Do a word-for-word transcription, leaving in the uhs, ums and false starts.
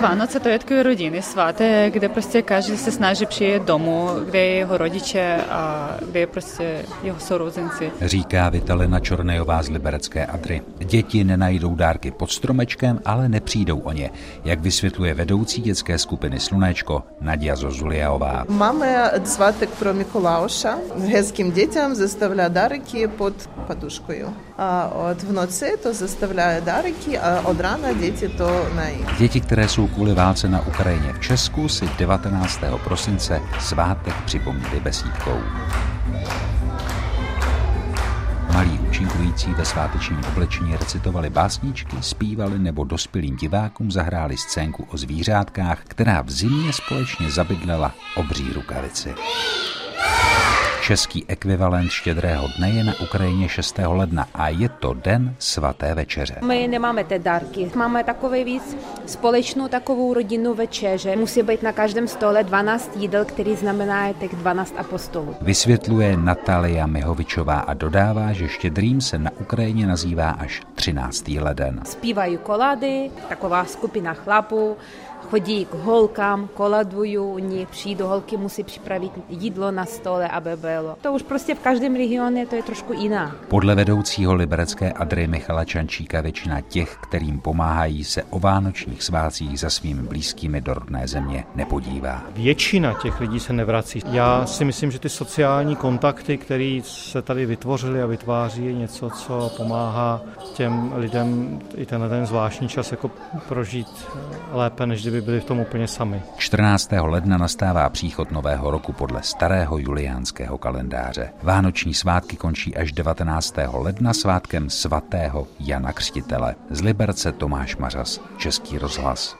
Vánoce to je takový rodinný svátek, kde prostě každý se snaží přijet domů, kde je jeho rodiče a kde je prostě jeho sourozenci. Říká Vitalina Černejová z Liberecké Adry. Děti nenajdou dárky pod stromečkem, ale nepřijdou o ně. Jak vysvětluje vedoucí dětské skupiny Slunečko, Nadia Zuzuliová. Máme svátek pro Mikuláša. Hezkým dětem zastavlá dárky pod poduškou. A od v noci to zastavlá dárky a od rána děti to nají. Děti, které jsou kvůli válce na Ukrajině v Česku, si devatenáctého prosince svátek připomněli besídkou. Malí účinkující ve svátečním oblečení recitovali básničky, zpívali nebo dospělým divákům zahráli scénku o zvířátkách, která v zimě společně zabydlela obří rukavici. Český ekvivalent štědrého dne je na Ukrajině šestého ledna a je to den svaté večeře. My nemáme ty dárky, máme takový víc společnou takovou rodinnou večeře. Musí být na každém stole dvanáct jídel, který znamená těch dvanáct apostolů. Vysvětluje Natalia Mihovičová a dodává, že štědrým se na Ukrajině nazývá až třináctý leden. Zpívají kolady, taková skupina chlapů. Chodí k holkám, koladují, oni přijdu, holky musí připravit jídlo na stole, aby bylo. To už prostě v každém regionu to je trošku jiná. Podle vedoucího Liberecké Adry Michala Čančíka většina těch, kterým pomáhají, se o vánočních svátcích za svými blízkými do rodné země nepodívá. Většina těch lidí se nevrací. Já si myslím, že ty sociální kontakty, které se tady vytvořily a vytváří, je něco, co pomáhá těm lidem i tenhle ten zvláštní čas jako prožít lépe, než kdyby byli v tom úplně sami. čtrnáctého ledna nastává příchod nového roku podle starého juliánského kalendáře. Vánoční svátky končí až devatenáctého ledna svátkem svatého Jana Křtitele. Z Liberce Tomáš Maráz, Český rozhlas.